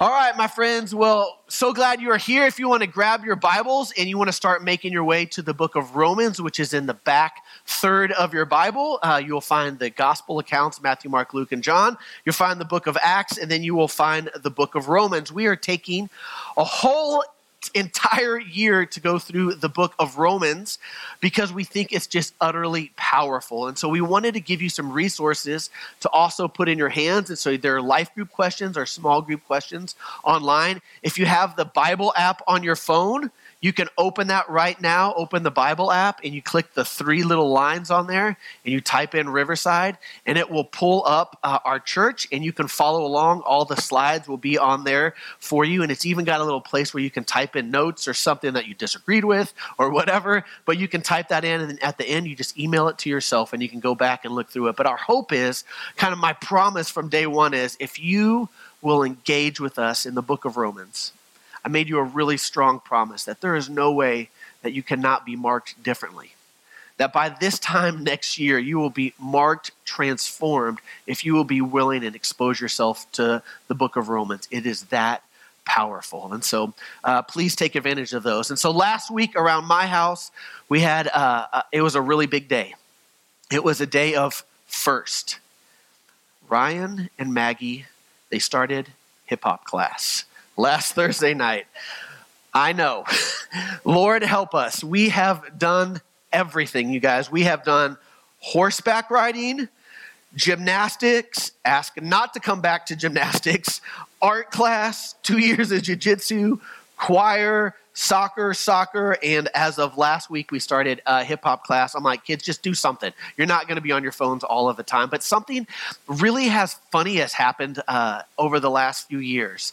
All right, my friends. Well, so glad you are here. If you want to grab your Bibles and you want to start making your way to the book of Romans, which is in the back third of your Bible, you'll find the gospel accounts, Matthew, Mark, Luke, and John. You'll find the book of Acts, and then you will find the book of Romans. We are taking a whole entire year to go through the book of Romans because we think it's just utterly powerful. And so we wanted to give you some resources to also put in your hands. And so there are life group questions or small group questions online. If you have the Bible app on your phone, you can open that right now, open the Bible app, and you click the three little lines on there, and you type in Riverside, and it will pull up our church, and you can follow along. All the slides will be on there for you, and it's even got a little place where you can type in notes or something that you disagreed with or whatever, but you can type that in, and then at the end, you just email it to yourself, and you can go back and look through it. But our hope is, kind of my promise from day one is, if you will engage with us in the book of Romans, I made you a really strong promise that there is no way that you cannot be marked differently. That by this time next year, you will be marked, transformed, if you will be willing and expose yourself to the book of Romans. It is that powerful. And so please take advantage of those. And so last week around my house, we had, it was a really big day. It was a day of first. Ryan and Maggie, they started hip-hop class. Last Thursday night. I know. Lord help us. We have done everything, you guys. We have done horseback riding, gymnastics, ask not to come back to gymnastics, art class, 2 years of jiu-jitsu, choir, soccer, and as of last week, we started a hip-hop class. I'm like, kids, just do something. You're not going to be on your phones all of the time. But something really funny has happened over the last few years.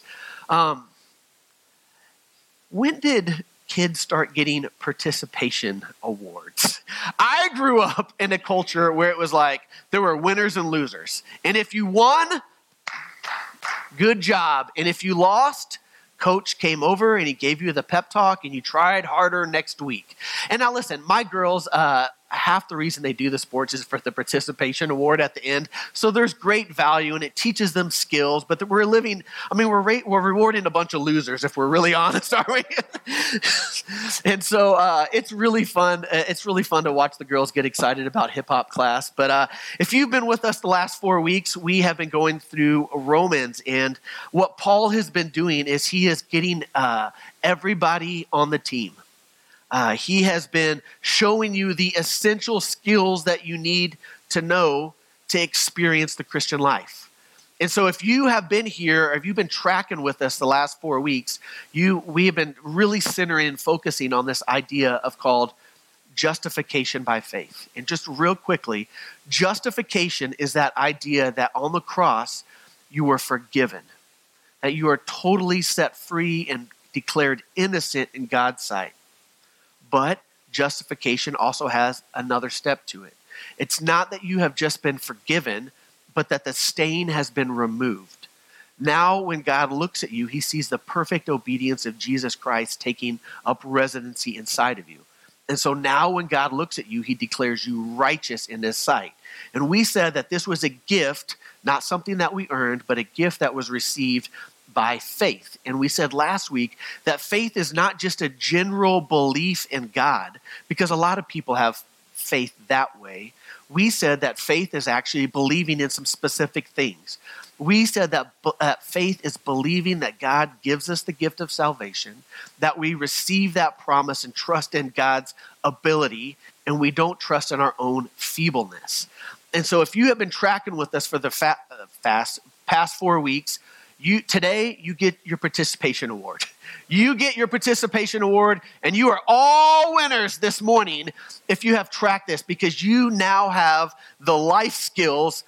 When did kids start getting participation awards? I grew up in a culture where it was like there were winners and losers. And if you won, good job. And if you lost, coach came over and he gave you the pep talk and you tried harder next week. And now listen, my girls, half the reason they do the sports is for the participation award at the end. So there's great value and it teaches them skills, but we're living, we're rewarding a bunch of losers if we're really honest, aren't we? And so it's really fun. It's really fun to watch the girls get excited about hip hop class. But if you've been with us the last 4 weeks, we have been going through Romans, and what Paul has been doing is he is getting everybody on the team. He has been showing you the essential skills that you need to know to experience the Christian life. And so if you have been here, or if you've been tracking with us the last 4 weeks, we have been really centering and focusing on this idea of called justification by faith. And just real quickly, justification is that idea that on the cross, you were forgiven, that you are totally set free and declared innocent in God's sight. But justification also has another step to it. It's not that you have just been forgiven, but that the stain has been removed. Now when God looks at you, he sees the perfect obedience of Jesus Christ taking up residency inside of you. And so now when God looks at you, he declares you righteous in his sight. And we said that this was a gift, not something that we earned, but a gift that was received by faith. And we said last week that faith is not just a general belief in God, because a lot of people have faith that way. We said that faith is actually believing in some specific things. We said that faith is believing that God gives us the gift of salvation, that we receive that promise and trust in God's ability, and we don't trust in our own feebleness. And so if you have been tracking with us for the past 4 weeks, Today, you get your participation award. You get your participation award, and you are all winners this morning if you have tracked this, because you now have the life skills,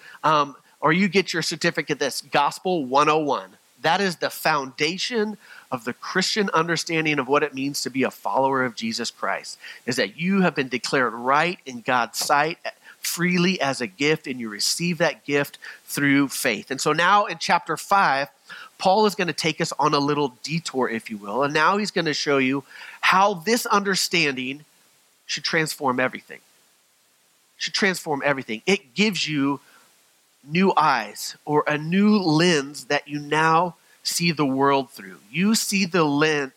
or you get your certificate, this Gospel 101. That is the foundation of the Christian understanding of what it means to be a follower of Jesus Christ, is that you have been declared right in God's sight freely as a gift, and you receive that gift through faith. And so now in chapter 5, Paul is going to take us on a little detour, if you will, and now he's going to show you how this understanding should transform everything. It gives you new eyes or a new lens that you now see the world through. You see the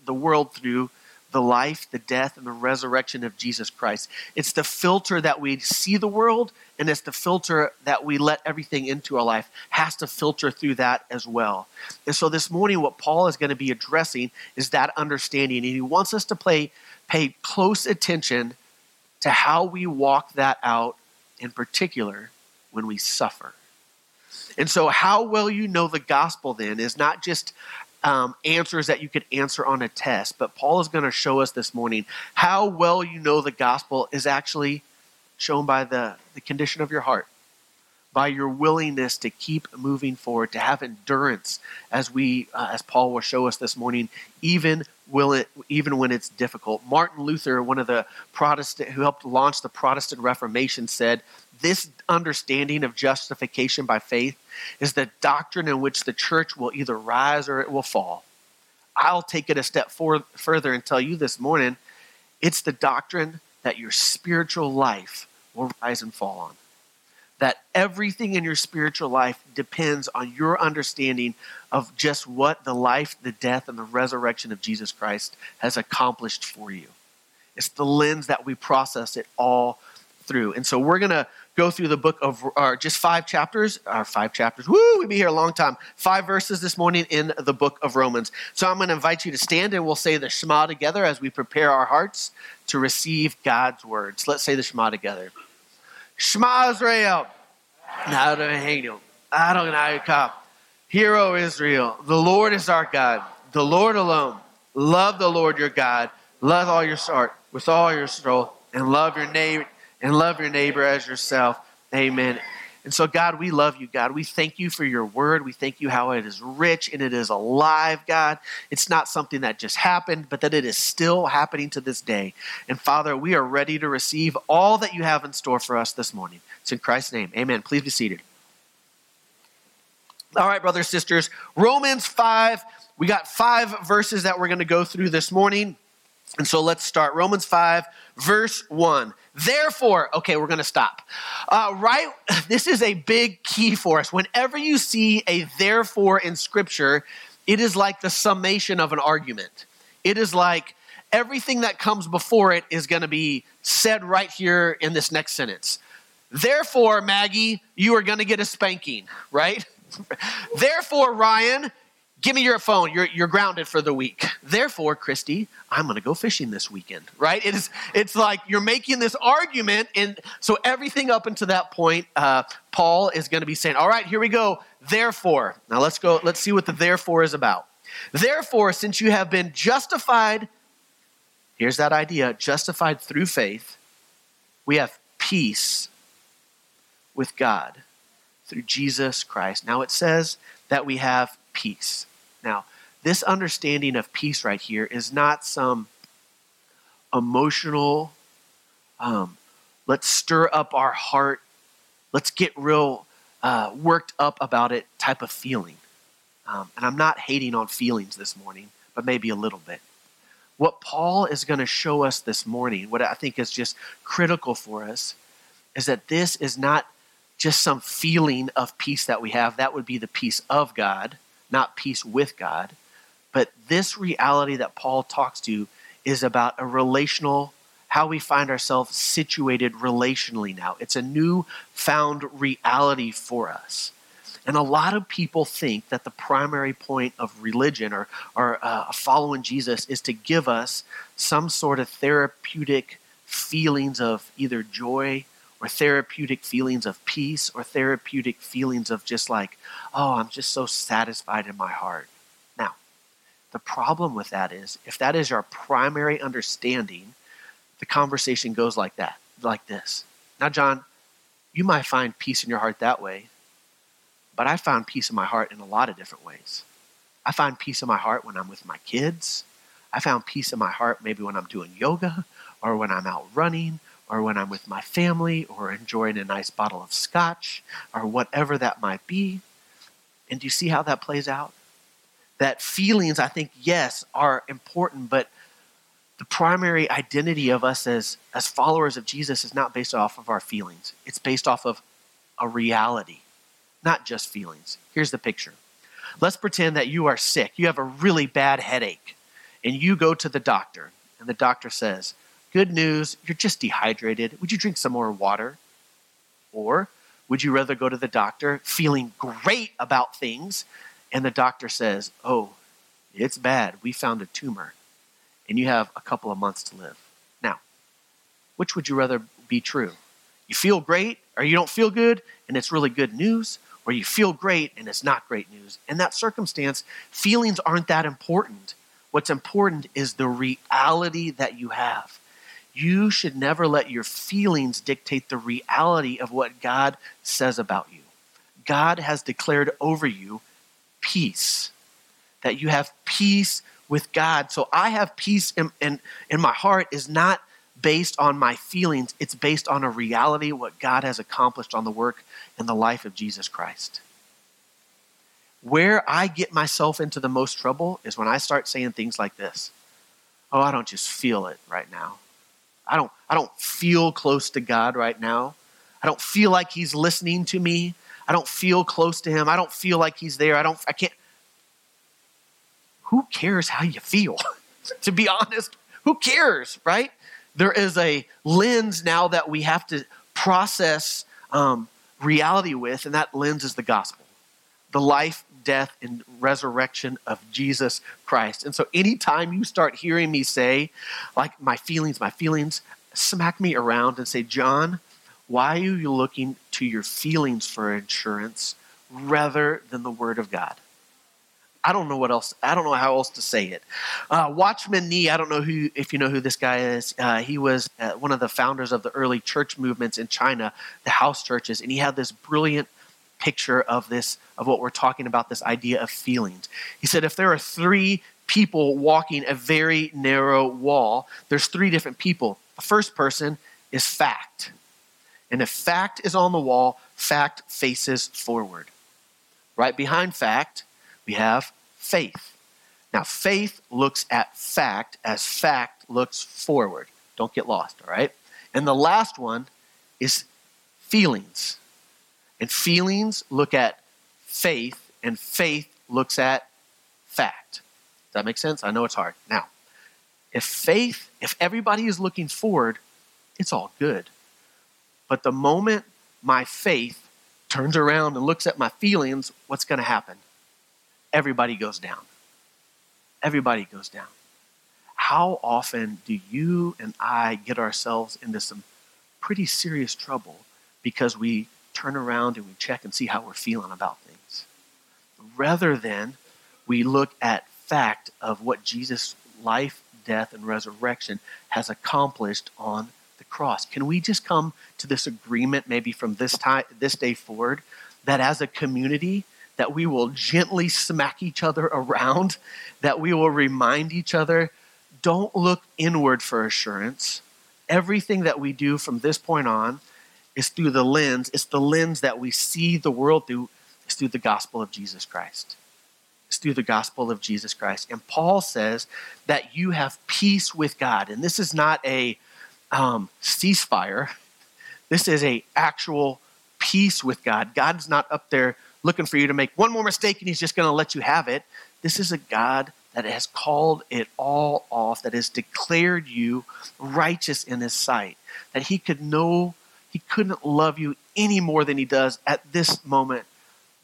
world through the life, the death, and the resurrection of Jesus Christ. It's the filter that we see the world, and it's the filter that we let everything into our life has to filter through that as well. And so this morning, what Paul is going to be addressing is that understanding. And he wants us to pay close attention to how we walk that out, in particular, when we suffer. And so how well you know the gospel then is not just answers that you could answer on a test, but Paul is going to show us this morning how well you know the gospel is actually shown by the condition of your heart, by your willingness to keep moving forward, to have endurance, as Paul will show us this morning, even when it's difficult. Martin Luther, one of the Protestant who helped launch the Protestant Reformation, said, "This understanding of justification by faith is the doctrine in which the church will either rise or it will fall." I'll take it a step further and tell you this morning, it's the doctrine that your spiritual life will rise and fall on. That everything in your spiritual life depends on your understanding of just what the life, the death, and the resurrection of Jesus Christ has accomplished for you. It's the lens that we process it all through. And so we're going to go through the book of just 5 chapters. 5 chapters. Woo! We'd be here a long time. 5 verses this morning in the book of Romans. So I'm going to invite you to stand and we'll say the Shema together as we prepare our hearts to receive God's words. Let's say the Shema together. Shema Israel, hear, O Israel, the Lord is our God, the Lord alone. Love the Lord your God, love all your heart, with all your soul, and love your neighbor as yourself. Amen. And so, God, we love you, God. We thank you for your word. We thank you how it is rich and it is alive, God. It's not something that just happened, but that it is still happening to this day. And, Father, we are ready to receive all that you have in store for us this morning. It's in Christ's name. Amen. Please be seated. All right, brothers, sisters, Romans 5. We got 5 verses that we're going to go through this morning. And so let's start. Romans 5, verse 1. Therefore, we're going to stop. This is a big key for us. Whenever you see a therefore in Scripture, it is like the summation of an argument. It is like everything that comes before it is going to be said right here in this next sentence. Therefore, Maggie, you are going to get a spanking, right? Therefore, Ryan, give me your phone. You're grounded for the week. Therefore, Christy, I'm going to go fishing this weekend, right? It's like you're making this argument. And so everything up until that point, Paul is going to be saying, all right, here we go. Therefore. Now let's see what the therefore is about. Therefore, since you have been justified, here's that idea, justified through faith, we have peace with God through Jesus Christ. Now it says that we have peace. Now, this understanding of peace right here is not some emotional, let's stir up our heart, let's get real worked up about it type of feeling. And I'm not hating on feelings this morning, but maybe a little bit. What Paul is going to show us this morning, what I think is just critical for us, is that this is not just some feeling of peace that we have. That would be the peace of God, not peace with God. But this reality that Paul talks to is about a relational, how we find ourselves situated relationally now. It's a new found reality for us. And a lot of people think that the primary point of religion or following Jesus is to give us some sort of therapeutic feelings of either joy or therapeutic feelings of peace, or therapeutic feelings of just like, oh, I'm just so satisfied in my heart. Now, the problem with that is, if that is our primary understanding, the conversation goes like that, like this. Now, John, you might find peace in your heart that way, but I found peace in my heart in a lot of different ways. I find peace in my heart when I'm with my kids. I found peace in my heart maybe when I'm doing yoga, or when I'm out running, or when I'm with my family, or enjoying a nice bottle of scotch, or whatever that might be. And do you see how that plays out? That feelings, I think, yes, are important, but the primary identity of us as followers of Jesus is not based off of our feelings. It's based off of a reality, not just feelings. Here's the picture. Let's pretend that you are sick. You have a really bad headache, and you go to the doctor, and the doctor says, good news, you're just dehydrated. Would you drink some more water? Or would you rather go to the doctor feeling great about things, and the doctor says, oh, it's bad. We found a tumor, and you have a couple of months to live. Now, which would you rather be true? You feel great, or you don't feel good, and it's really good news, or you feel great, and it's not great news. In that circumstance, feelings aren't that important. What's important is the reality that you have. You should never let your feelings dictate the reality of what God says about you. God has declared over you peace, that you have peace with God. So I have peace in my heart is not based on my feelings. It's based on a reality, what God has accomplished on the work and the life of Jesus Christ. Where I get myself into the most trouble is when I start saying things like this. Oh, I don't just feel it right now. I don't feel close to God right now. I don't feel like he's listening to me. I don't feel close to him. I don't feel like he's there. I can't. Who cares how you feel? To be honest, who cares, right? There is a lens now that we have to process reality with, and that lens is the gospel, the life, death, and resurrection of Jesus Christ. And so anytime you start hearing me say, like, my feelings, smack me around and say, John, why are you looking to your feelings for insurance rather than the word of God? I don't know what else. I don't know how else to say it. Watchman Nee, I don't know if you know who this guy is. He was one of the founders of the early church movements in China, the house churches, and he had this brilliant picture of what we're talking about, this idea of feelings. He said, if there are three people walking a very narrow wall, there's three different people. The first person is fact. And if fact is on the wall, fact faces forward. Right behind fact, we have faith. Now, faith looks at fact as fact looks forward. Don't get lost, all right? And the last one is feelings. And feelings look at faith, and faith looks at fact. Does that make sense? I know it's hard. Now, if everybody is looking forward, it's all good. But the moment my faith turns around and looks at my feelings, what's going to happen? Everybody goes down. Everybody goes down. How often do you and I get ourselves into some pretty serious trouble because we turn around and we check and see how we're feeling about things? Rather than we look at fact of what Jesus' life, death, and resurrection has accomplished on the cross. Can we just come to this agreement maybe from this day forward that as a community, that we will gently smack each other around, that we will remind each other, don't look inward for assurance. Everything that we do from this point on is through the lens. It's the lens that we see the world through. It's through the gospel of Jesus Christ. It's through the gospel of Jesus Christ. And Paul says that you have peace with God. And this is not a ceasefire. This is a actual peace with God. God's not up there looking for you to make one more mistake and he's just going to let you have it. This is a God that has called it all off, that has declared you righteous in his sight, that he couldn't love you any more than he does at this moment,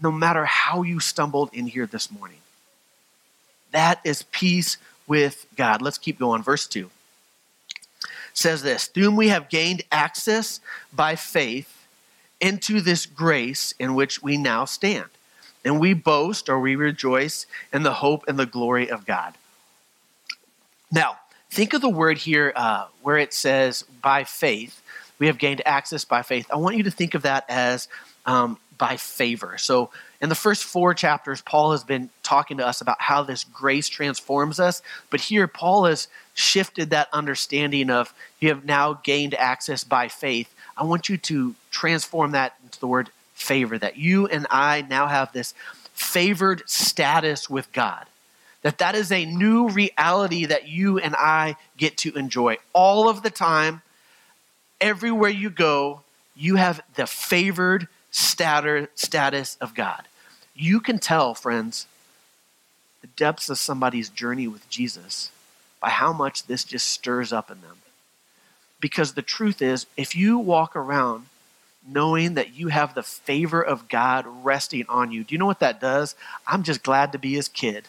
no matter how you stumbled in here this morning. That is peace with God. Let's keep going. Verse 2 says this, through whom we have gained access by faith into this grace in which we now stand. And we boast or we rejoice in the hope and the glory of God. Now, think of the word here where it says by faith, we have gained access by faith. I want you to think of that as by favor. So in the first 4 chapters, Paul has been talking to us about how this grace transforms us. But here, Paul has shifted that understanding of you have now gained access by faith. I want you to transform that into the word favor, that you and I now have this favored status with God, that is a new reality that you and I get to enjoy all of the time. Everywhere you go, you have the favored status of God. You can tell, friends, the depths of somebody's journey with Jesus by how much this just stirs up in them. Because the truth is, if you walk around knowing that you have the favor of God resting on you, do you know what that does? I'm just glad to be his kid.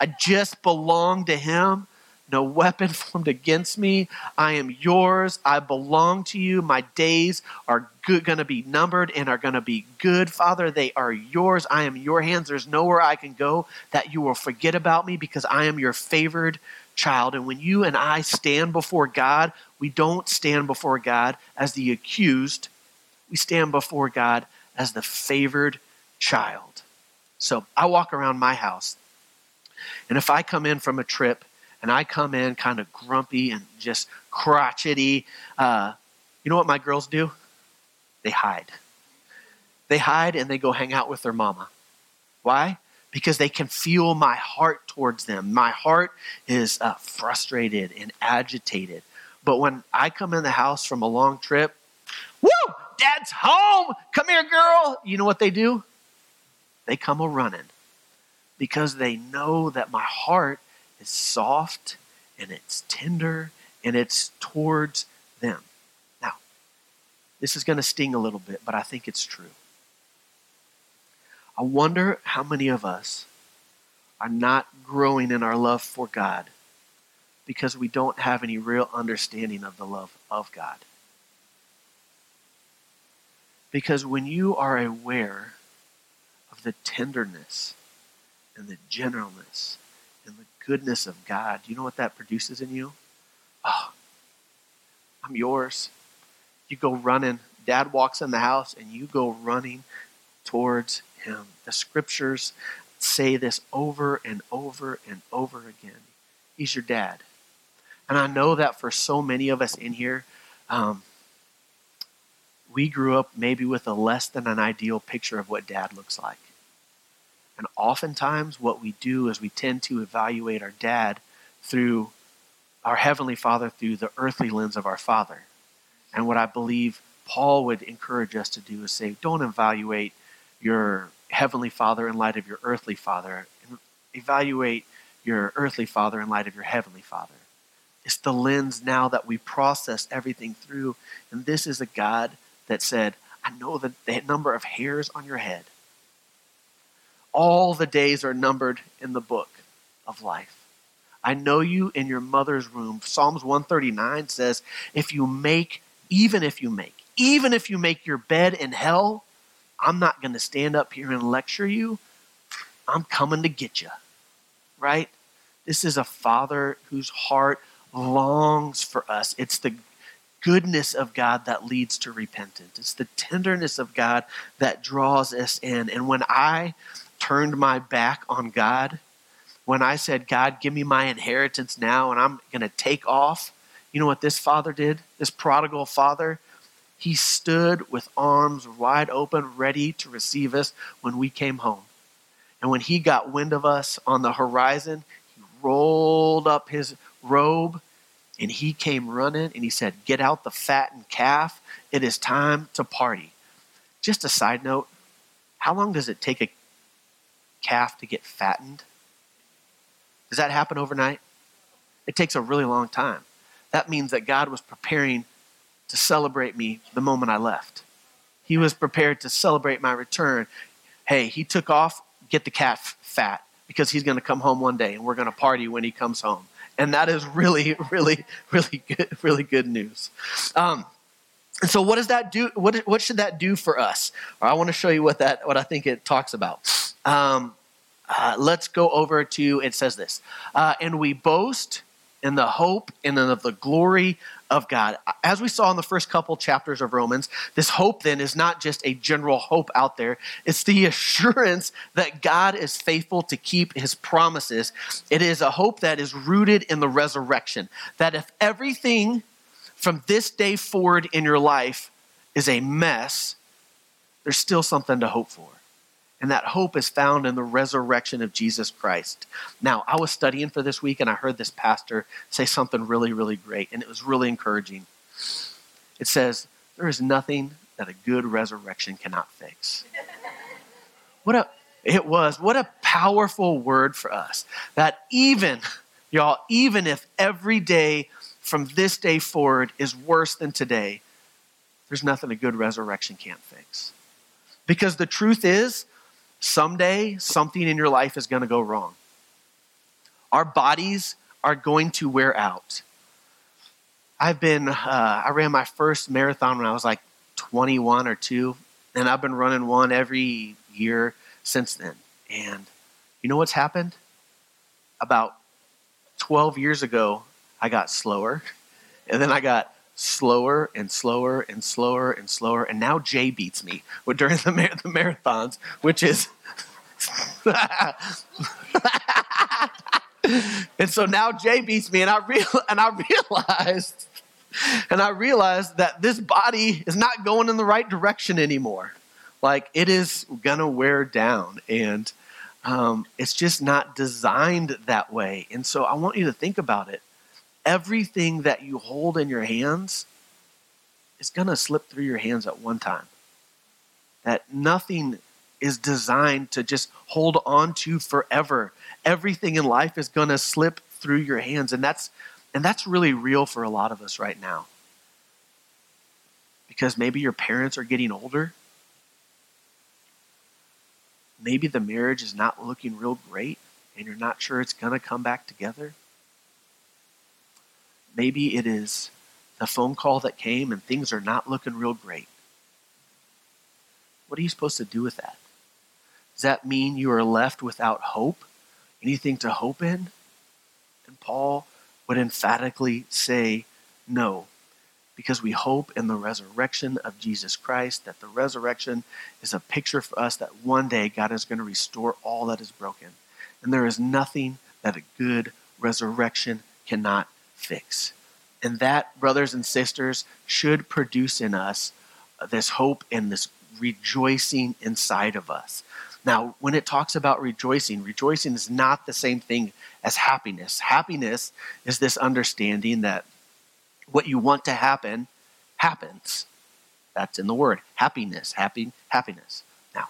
I just belong to him. No weapon formed against me. I am yours. I belong to you. My days are going to be numbered and are going to be good. Father, they are yours. I am your hands. There's nowhere I can go that you will forget about me because I am your favored child. And when you and I stand before God, we don't stand before God as the accused. We stand before God as the favored child. So I walk around my house, and if I come in from a trip, and I come in kind of grumpy and just crotchety, you know what my girls do? They hide. They hide and they go hang out with their mama. Why? Because they can feel my heart towards them. My heart is frustrated and agitated. But when I come in the house from a long trip, woo, Dad's home. Come here, girl. You know what they do? They come a-running because they know that my heart is soft and it's tender and it's towards them. Now, this is going to sting a little bit, but I think it's true. I wonder how many of us are not growing in our love for God because we don't have any real understanding of the love of God. Because when you are aware of the tenderness and the gentleness and the goodness of God, do you know what that produces in you? Oh, I'm yours. You go running. Dad walks in the house and you go running towards him. The scriptures say this over and over and over again. He's your dad. And I know that for so many of us in here, we grew up maybe with a less than an ideal picture of what dad looks like. And oftentimes what we do is we tend to evaluate our dad through our Heavenly Father, through the earthly lens of our father. And what I believe Paul would encourage us to do is say, don't evaluate your Heavenly Father in light of your earthly father. Evaluate your earthly father in light of your Heavenly Father. It's the lens now that we process everything through. And this is a God that said, I know the number of hairs on your head. All the days are numbered in the book of life. I know you in your mother's womb. Psalms 139 says, even if you make your bed in hell, I'm not going to stand up here and lecture you. I'm coming to get you, right? This is a father whose heart longs for us. It's the goodness of God that leads to repentance. It's the tenderness of God that draws us in. And when I turned my back on God, when I said, God, give me my inheritance now and I'm going to take off, you know what this father did? This prodigal father, he stood with arms wide open, ready to receive us when we came home. And when he got wind of us on the horizon, he rolled up his robe and he came running and he said, get out the fattened calf. It is time to party. Just a side note, how long does it take a calf to get fattened? Does that happen overnight? It takes a really long time. That means that God was preparing to celebrate me the moment I left. He was prepared to celebrate my return. Hey, he took off, get the calf fat because he's going to come home one day and we're going to party when he comes home. And that is really, really, really good news. And so what does that do? What should that do for us? I want to show you what I think it talks about. Let's go over to, it says this, and we boast in the hope and of the glory of God. As we saw in the first couple chapters of Romans, this hope then is not just a general hope out there. It's the assurance that God is faithful to keep his promises. It is a hope that is rooted in the resurrection, that if everything from this day forward in your life is a mess, there's still something to hope for. And that hope is found in the resurrection of Jesus Christ. Now, I was studying for this week and I heard this pastor say something really, really great. And it was really encouraging. It says, there is nothing that a good resurrection cannot fix. What a, It was. What a powerful word for us. That even, y'all, even if every day from this day forward is worse than today, there's nothing a good resurrection can't fix. Because the truth is, someday something in your life is going to go wrong. Our bodies are going to wear out. I ran my first marathon when I was like 21 or 2, and I've been running one every year since then. And you know what's happened? About 12 years ago, I got slower, and then I got slower and slower and slower and slower, and now Jay beats me during the marathons, which is... And so now Jay beats me, and I realized that this body is not going in the right direction anymore. Like, it is gonna wear down, and it's just not designed that way. And so I want you to think about it. Everything that you hold in your hands is gonna slip through your hands at one time. That nothing is designed to just hold on to forever. Everything in life is going to slip through your hands. And that's really real for a lot of us right now. Because maybe your parents are getting older. Maybe the marriage is not looking real great and you're not sure it's going to come back together. Maybe it is the phone call that came and things are not looking real great. What are you supposed to do with that? Does that mean you are left without hope? Anything to hope in? And Paul would emphatically say no, because we hope in the resurrection of Jesus Christ, that the resurrection is a picture for us that one day God is going to restore all that is broken. And there is nothing that a good resurrection cannot fix. And that, brothers and sisters, should produce in us this hope and this rejoicing inside of us. Now, when it talks about rejoicing, rejoicing is not the same thing as happiness. Happiness is this understanding that what you want to happen, happens. That's in the word, happiness, happiness. Now,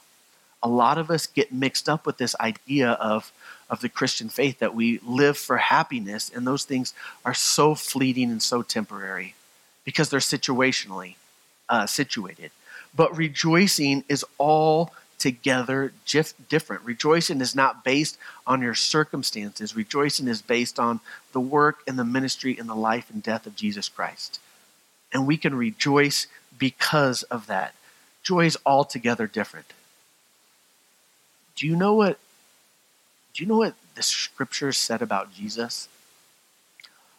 a lot of us get mixed up with this idea of the Christian faith that we live for happiness, and those things are so fleeting and so temporary because they're situationally situated. But rejoicing is all together different. Rejoicing is not based on your circumstances. Rejoicing is based on the work and the ministry and the life and death of Jesus Christ. And we can rejoice because of that. Joy is altogether different. Do you know what the scriptures said about Jesus?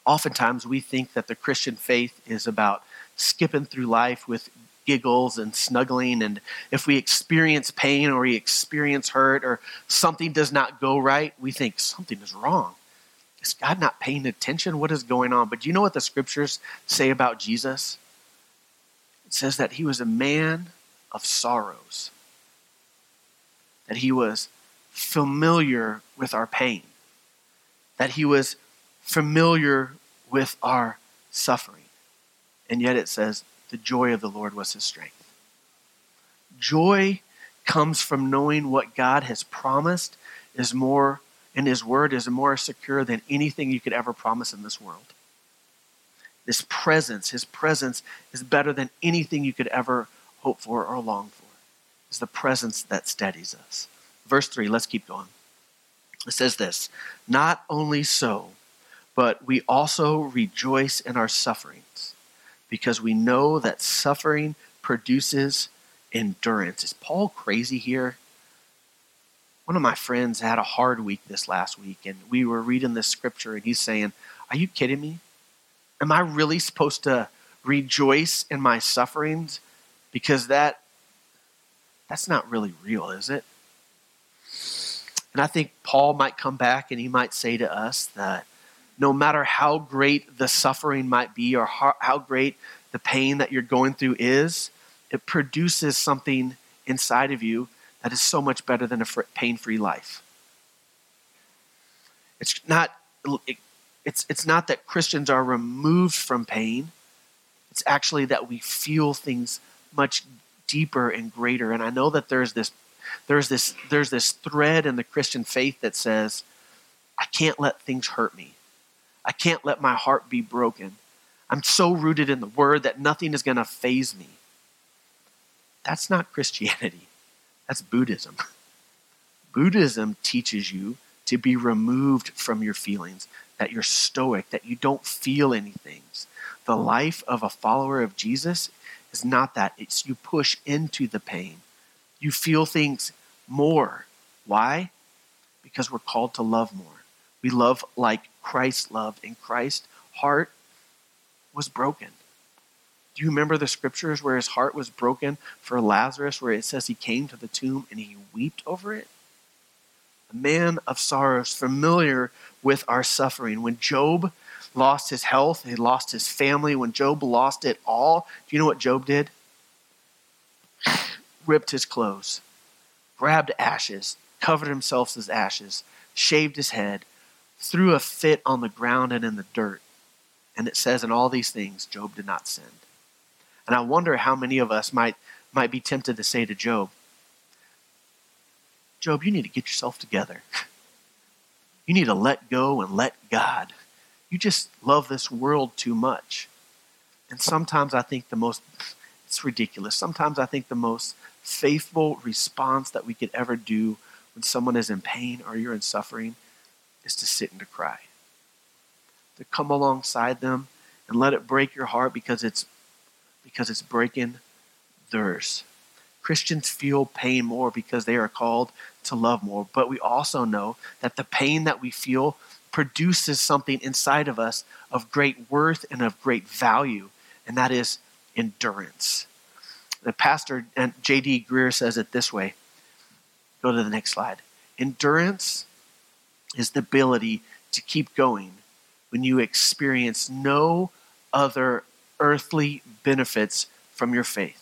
Oftentimes we think that the Christian faith is about skipping through life with giggles and snuggling, and if we experience pain or we experience hurt or something does not go right, we think something is wrong. Is God not paying attention? What is going on? But do you know what the scriptures say about Jesus? It says that he was a man of sorrows, that he was familiar with our pain, that he was familiar with our suffering. And yet it says, the joy of the Lord was his strength. Joy comes from knowing what God has promised is more, and his word is more secure than anything you could ever promise in this world. His presence is better than anything you could ever hope for or long for. It's the presence that steadies us. Verse 3, let's keep going. It says this, not only so, but we also rejoice in our sufferings, because we know that suffering produces endurance. Is Paul crazy here? One of my friends had a hard week this last week, and we were reading this scripture, and he's saying, are you kidding me? Am I really supposed to rejoice in my sufferings? Because that's not really real, is it? And I think Paul might come back, and he might say to us that no matter how great the suffering might be or how great the pain that you're going through is, it produces something inside of you that is so much better than a pain-free life. It's not that Christians are removed from pain. It's actually that we feel things much deeper and greater. And I know that there's this There's this thread in the Christian faith that says, I can't let things hurt me. I can't let my heart be broken. I'm so rooted in the word that nothing is going to faze me. That's not Christianity. That's Buddhism. Buddhism teaches you to be removed from your feelings, that you're stoic, that you don't feel anything. The life of a follower of Jesus is not that. It's you push into the pain. You feel things more. Why? Because we're called to love more. We love like Christ loved, and Christ's heart was broken. Do you remember the scriptures where his heart was broken for Lazarus, where it says he came to the tomb and he wept over it? The man of sorrows, familiar with our suffering. When Job lost his health, he lost his family. When Job lost it all, do you know what Job did? Ripped his clothes, grabbed ashes, covered himself as ashes, shaved his head, threw a fit on the ground and in the dirt. And it says in all these things, Job did not sin. And I wonder how many of us might be tempted to say to Job, Job, you need to get yourself together. You need to let go and let God. You just love this world too much. And sometimes I think it's ridiculous. Sometimes I think the most faithful response that we could ever do when someone is in pain or you're in suffering is to sit and to cry. To come alongside them and let it break your heart because it's breaking theirs. Christians feel pain more because they are called to love more. But we also know that the pain that we feel produces something inside of us of great worth and of great value, and that is endurance. The pastor, J.D. Greer, says it this way. Go to the next slide. Endurance is the ability to keep going when you experience no other earthly benefits from your faith.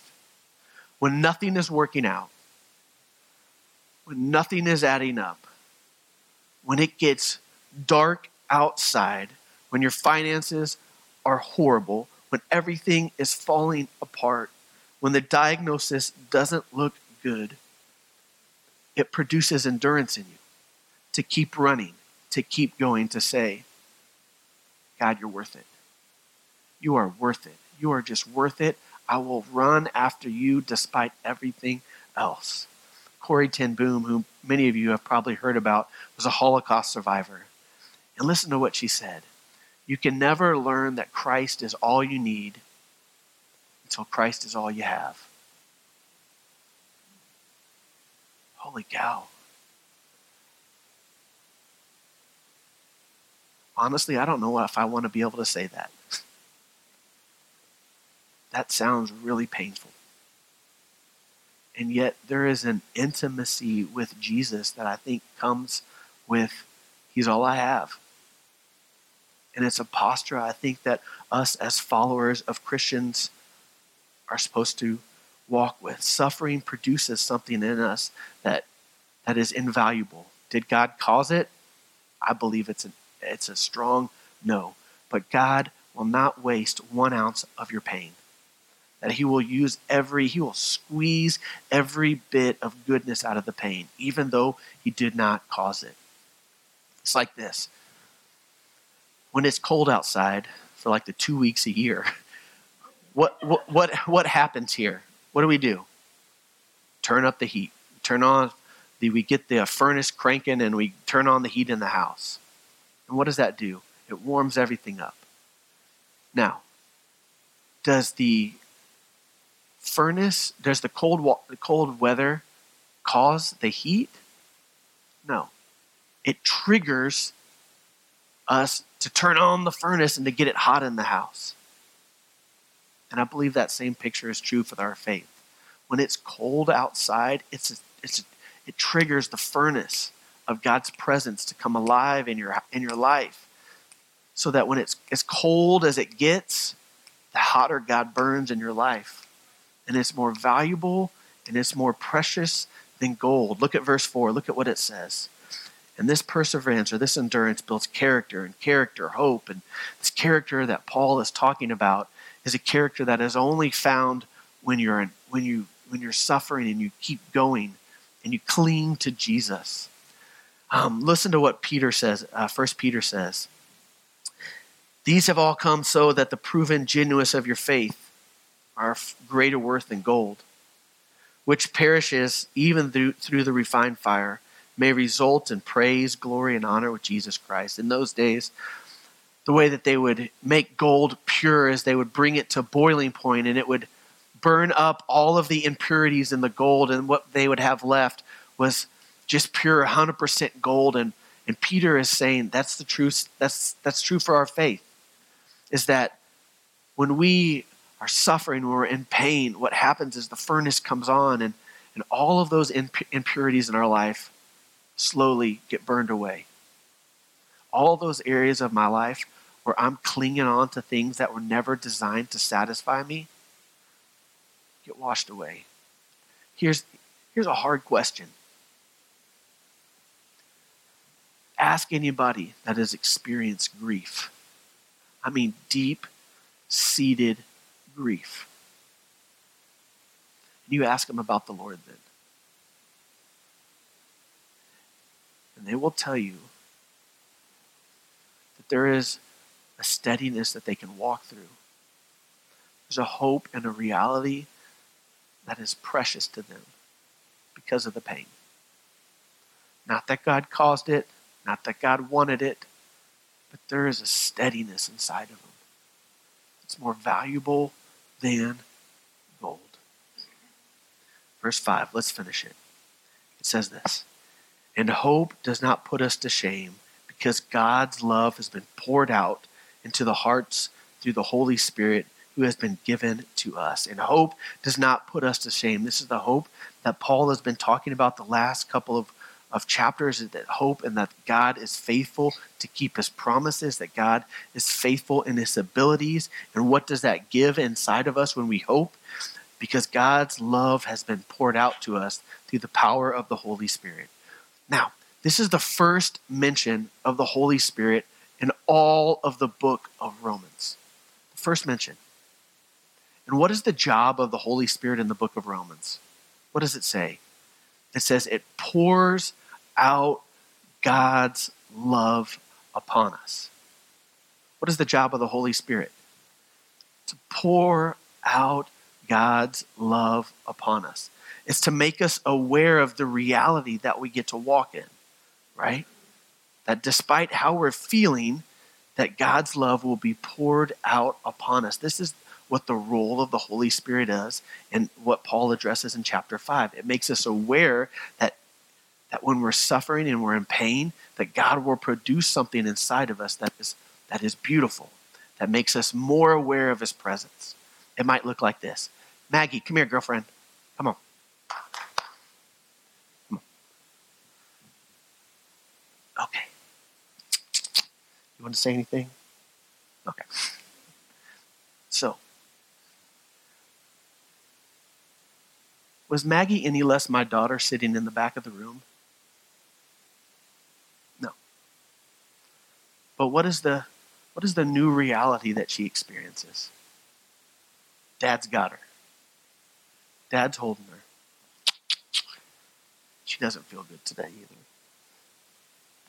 When nothing is working out, when nothing is adding up, when it gets dark outside, when your finances are horrible, when everything is falling apart, when the diagnosis doesn't look good, it produces endurance in you to keep running, to keep going, to say, God, you're worth it. You are worth it. You are just worth it. I will run after you despite everything else. Corrie ten Boom, who many of you have probably heard about, was a Holocaust survivor. And listen to what she said. You can never learn that Christ is all you need until Christ is all you have. Holy cow. Honestly, I don't know if I want to be able to say that. That sounds really painful. And yet there is an intimacy with Jesus that I think comes with He's all I have. And it's a posture I think that us as followers of Christians are supposed to walk with. Suffering produces something in us that is invaluable. Did God cause it? I believe it's a strong no. But God will not waste 1 ounce of your pain. That He will use He will squeeze every bit of goodness out of the pain, even though He did not cause it. It's like this. When it's cold outside for like the 2 weeks a year, what happens here? What do? Turn up the heat. We get the furnace cranking and we turn on the heat in the house. And what does that do? It warms everything up. Now, does the cold weather cause the heat? No. It triggers us to turn on the furnace and to get it hot in the house. And I believe that same picture is true for our faith. When it's cold outside, it triggers the furnace of God's presence to come alive in your life, so that when it's as cold as it gets, the hotter God burns in your life. And it's more valuable and it's more precious than gold. Look at verse 4. Look at what it says. And this perseverance or this endurance builds character, and character, hope. And this character that Paul is talking about is a character that is only found when you're suffering and you keep going and you cling to Jesus. Listen to what Peter says, 1 Peter says. These have all come so that the proven genuineness of your faith are of greater worth than gold, which perishes even through the refined fire, may result in praise, glory, and honor with Jesus Christ. In those days, the way that they would make gold pure is they would bring it to boiling point, and it would burn up all of the impurities in the gold, and what they would have left was just pure 100% gold. And Peter is saying that's the truth. That's true for our faith, is that when we are suffering, when we're in pain, what happens is the furnace comes on, and all of those impurities in our life slowly get burned away. All those areas of my life where I'm clinging on to things that were never designed to satisfy me get washed away. Here's a hard question. Ask anybody that has experienced grief. I mean, deep-seated grief. You ask them about the Lord then. And they will tell you that there is a steadiness that they can walk through. There's a hope and a reality that is precious to them because of the pain. Not that God caused it, not that God wanted it, but there is a steadiness inside of them. It's more valuable than gold. Verse 5, let's finish it. It says this, and hope does not put us to shame because God's love has been poured out into the hearts through the Holy Spirit who has been given to us. And hope does not put us to shame. This is the hope that Paul has been talking about the last couple of chapters, that hope and that God is faithful to keep his promises, that God is faithful in his abilities. And what does that give inside of us when we hope? Because God's love has been poured out to us through the power of the Holy Spirit. Now, this is the first mention of the Holy Spirit in all of the book of Romans. The first mention. And what is the job of the Holy Spirit in the book of Romans? What does it say? It says it pours out God's love upon us. What is the job of the Holy Spirit? To pour out God's love upon us. It's to make us aware of the reality that we get to walk in, right? That despite how we're feeling, that God's love will be poured out upon us. This is what the role of the Holy Spirit is and what Paul addresses in chapter 5. It makes us aware that when we're suffering and we're in pain, that God will produce something inside of us that is beautiful, that makes us more aware of his presence. It might look like this. Maggie, come here, girlfriend. Come on. Come on. Okay. You want to say anything? Okay. So, was Maggie any less my daughter sitting in the back of the room? No. But what is the new reality that she experiences? Dad's got her. Dad's holding her. She doesn't feel good today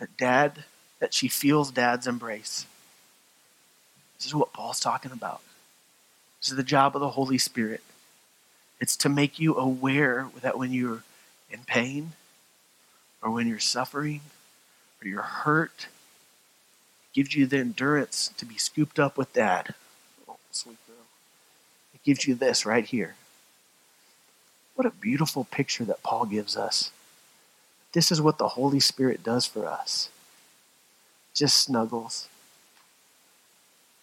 either. That she feels Dad's embrace. This is what Paul's talking about. This is the job of the Holy Spirit. It's to make you aware that when you're in pain, or when you're suffering, or you're hurt, it gives you the endurance to be scooped up with Dad. Oh, sweet girl. It gives you this right here. What a beautiful picture that Paul gives us. This is what the Holy Spirit does for us. Just snuggles.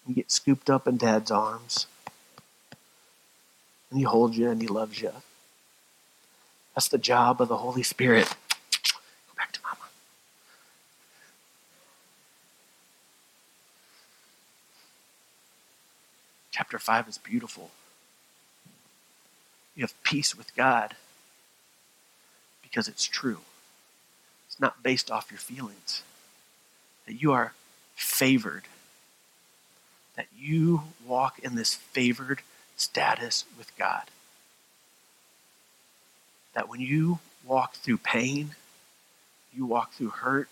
You get scooped up in Dad's arms. And he holds you and he loves you. That's the job of the Holy Spirit. Go back to Mama. Chapter 5 is beautiful. You have peace with God because it's true. It's not based off your feelings. That you are favored. That you walk in this favored status with God. That when you walk through pain, you walk through hurt,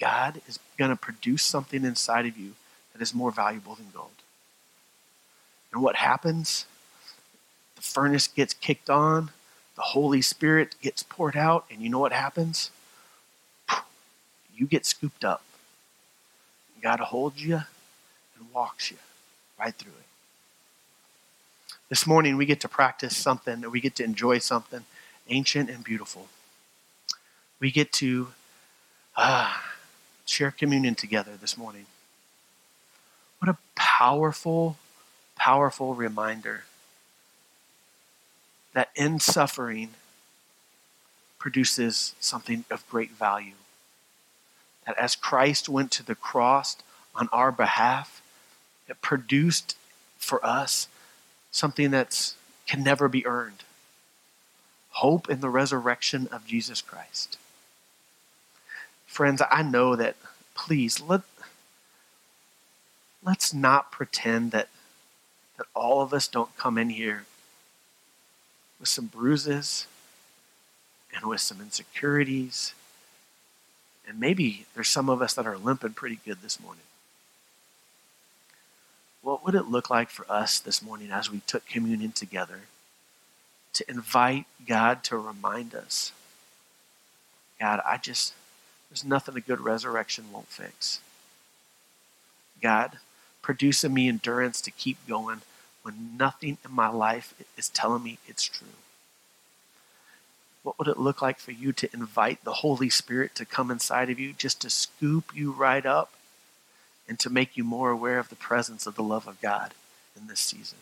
God is going to produce something inside of you that is more valuable than gold. And what happens? The furnace gets kicked on, the Holy Spirit gets poured out, and you know what happens? You get scooped up. God holds you and walks you right through it. This morning we get to practice something, or we get to enjoy something ancient and beautiful. We get to share communion together this morning. What a powerful, powerful reminder that in suffering produces something of great value. That as Christ went to the cross on our behalf, it produced for us something that can never be earned. Hope in the resurrection of Jesus Christ. Friends, I know that, please, let's not pretend that all of us don't come in here with some bruises and with some insecurities. And maybe there's some of us that are limping pretty good this morning. What would it look like for us this morning as we took communion together to invite God to remind us, God, there's nothing a good resurrection won't fix. God, produce in me endurance to keep going when nothing in my life is telling me it's true. What would it look like for you to invite the Holy Spirit to come inside of you, just to scoop you right up and to make you more aware of the presence of the love of God in this season?